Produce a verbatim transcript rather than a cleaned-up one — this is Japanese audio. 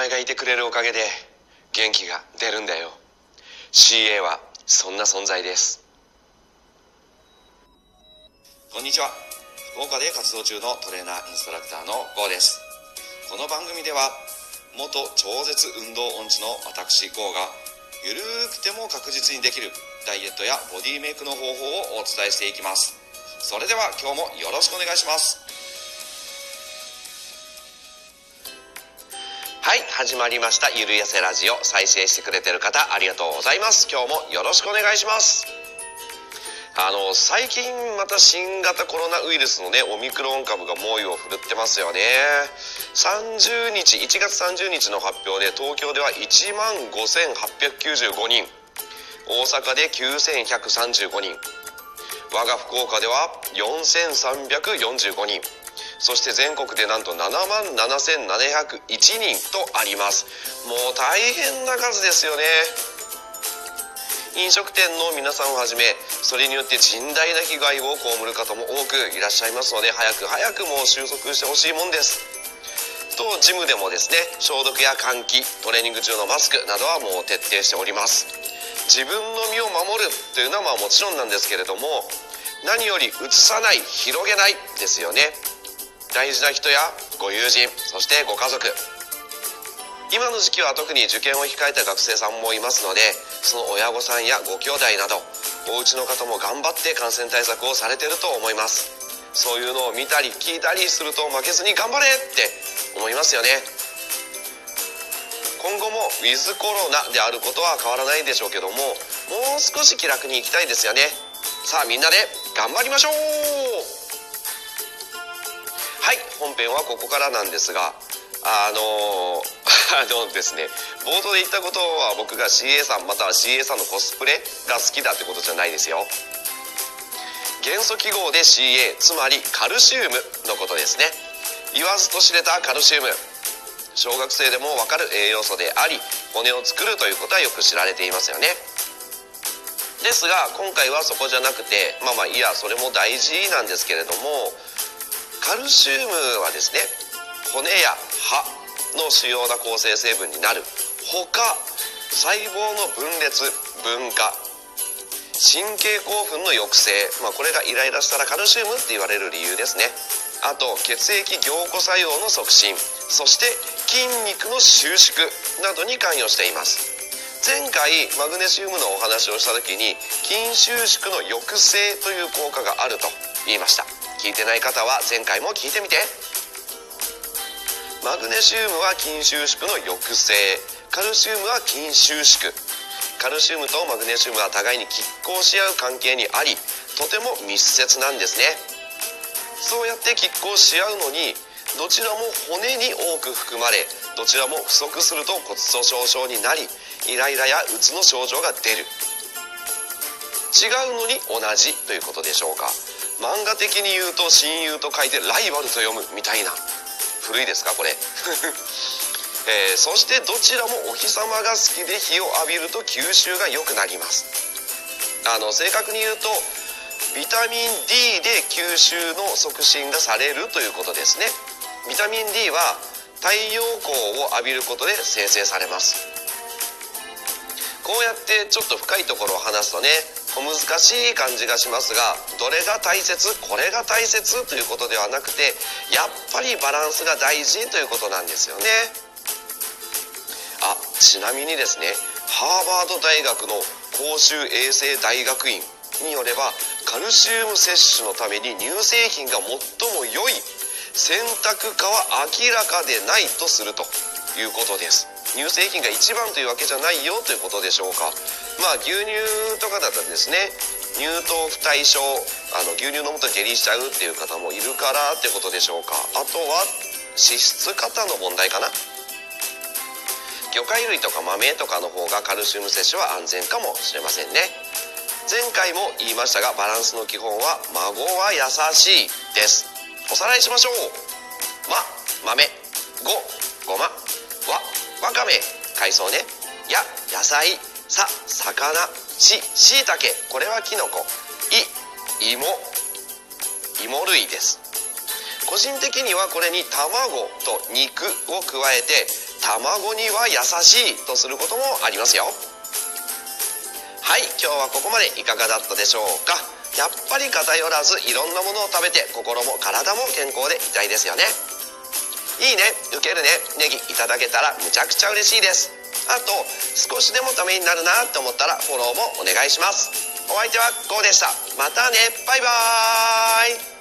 前がいてくれるおかげで元気が出るんだよ。 シーエー はそんな存在です。こんにちは。福岡で活動中のトレーナーインストラクターの郷です。この番組では元超絶運動音痴の私郷がゆるくても確実にできるダイエットやボディメイクの方法をお伝えしていきます。それでは今日もよろしくお願いします。はい、始まりました。ゆるやせラジオ、再生してくれてる方ありがとうございます。今日もよろしくお願いします。あの最近また新型コロナウイルスのね、オミクロン株が猛威を振るってますよね。さんじゅうにちいちがつさんじゅうにちの発表で東京では いちまんごせんはっぴゃくきゅうじゅうごにん、大阪できゅうせんひゃくさんじゅうごにん、我が福岡ではよんせんさんびゃくよんじゅうごにん、そして全国でなんとななまんななせんななひゃくいちにんとあります。もう大変な数ですよね。飲食店の皆さんをはじめ、それによって甚大な被害を被る方も多くいらっしゃいますので、早く早くもう収束してほしいもんです。とジムでもですね、消毒や換気、トレーニング中のマスクなどはもう徹底しております。自分の身を守るというのはまあもちろんなんですけれども、何よりうつさない、広げないですよね。大事な人やご友人、そしてご家族、今の時期は特に受験を控えた学生さんもいますので、その親御さんやご兄弟などお家の方も頑張って感染対策をされてると思います。そういうのを見たり聞いたりすると、負けずに頑張れって思いますよね。今後もウィズコロナであることは変わらないでしょうけども、もう少し気楽にいきたいですよね。さあみんなで頑張りましょう。はい、本編はここからなんですが、あのー、あのですね、冒頭で言ったことは僕が シーエー さんまたは シーエー さんのコスプレが好きだってことじゃないですよ。元素記号で シーエー、 つまりカルシウムのことですね。言わずと知れたカルシウム、小学生でも分かる栄養素であり、骨を作るということはよく知られていますよね。ですが今回はそこじゃなくて、まあまあいや、それも大事なんですけれども、カルシウムはですね、骨や歯の主要な構成成分になるほか、細胞の分裂、分化、神経興奮の抑制、まあ、これがイライラしたらカルシウムって言われる理由ですね。あと血液凝固作用の促進、そして筋肉の収縮などに関与しています。前回マグネシウムのお話をした時に、筋収縮の抑制という効果があると言いました。聞いてない方は前回も聞いてみて。マグネシウムは筋収縮の抑制、カルシウムは筋収縮。カルシウムとマグネシウムは互いに拮抗し合う関係にあり、とても密接なんですね。そうやって拮抗し合うのに、どちらも骨に多く含まれ、どちらも不足すると骨粗しょう症になり、イライラやうつの症状が出る。違うのに同じということでしょうか。漫画的に言うと親友と書いてライバルと読むみたいな、古いですかこれえー、そしてどちらもお日様が好きで、日を浴びると吸収が良くなります。あの正確に言うとビタミン D で吸収の促進がされるということですね。ビタミン D は太陽光を浴びることで生成されます。こうやってちょっと深いところを話すとね、小難しい感じがしますが、どれが大切、これが大切ということではなくて、やっぱりバランスが大事ということなんですよね。あ、ちなみにですね、ハーバード大学の公衆衛生大学院によれば、カルシウム摂取のために乳製品が最も良い、選択化は明らかでないとするということです。乳製品が一番というわけじゃないよということでしょうか。まあ牛乳とかだったらですね、乳糖不対症、あの牛乳飲むと下痢しちゃうっていう方もいるからってことでしょうか。あとは脂質過多の問題かな。魚介類とか豆とかの方がカルシウム摂取は安全かもしれませんね。前回も言いましたが、バランスの基本は孫は優しいです。おさらいしましょう。ま、豆、ご、ごま、わ、わかめ、海藻ね、や、野菜、さ、魚、し、しいたけ、これはきのこ、い、芋、芋類です。個人的にはこれに卵と肉を加えて、卵には優しいとすることもありますよ。はい、今日はここまで。いかがだったでしょうか。やっぱり偏らずいろんなものを食べて心も体も健康でいたいですよね。いいね、ウケるね、ネギいただけたらむちゃくちゃ嬉しいです。あと少しでもためになるなと思ったらフォローもお願いします。お相手はこうでした。またね、バイバーイ。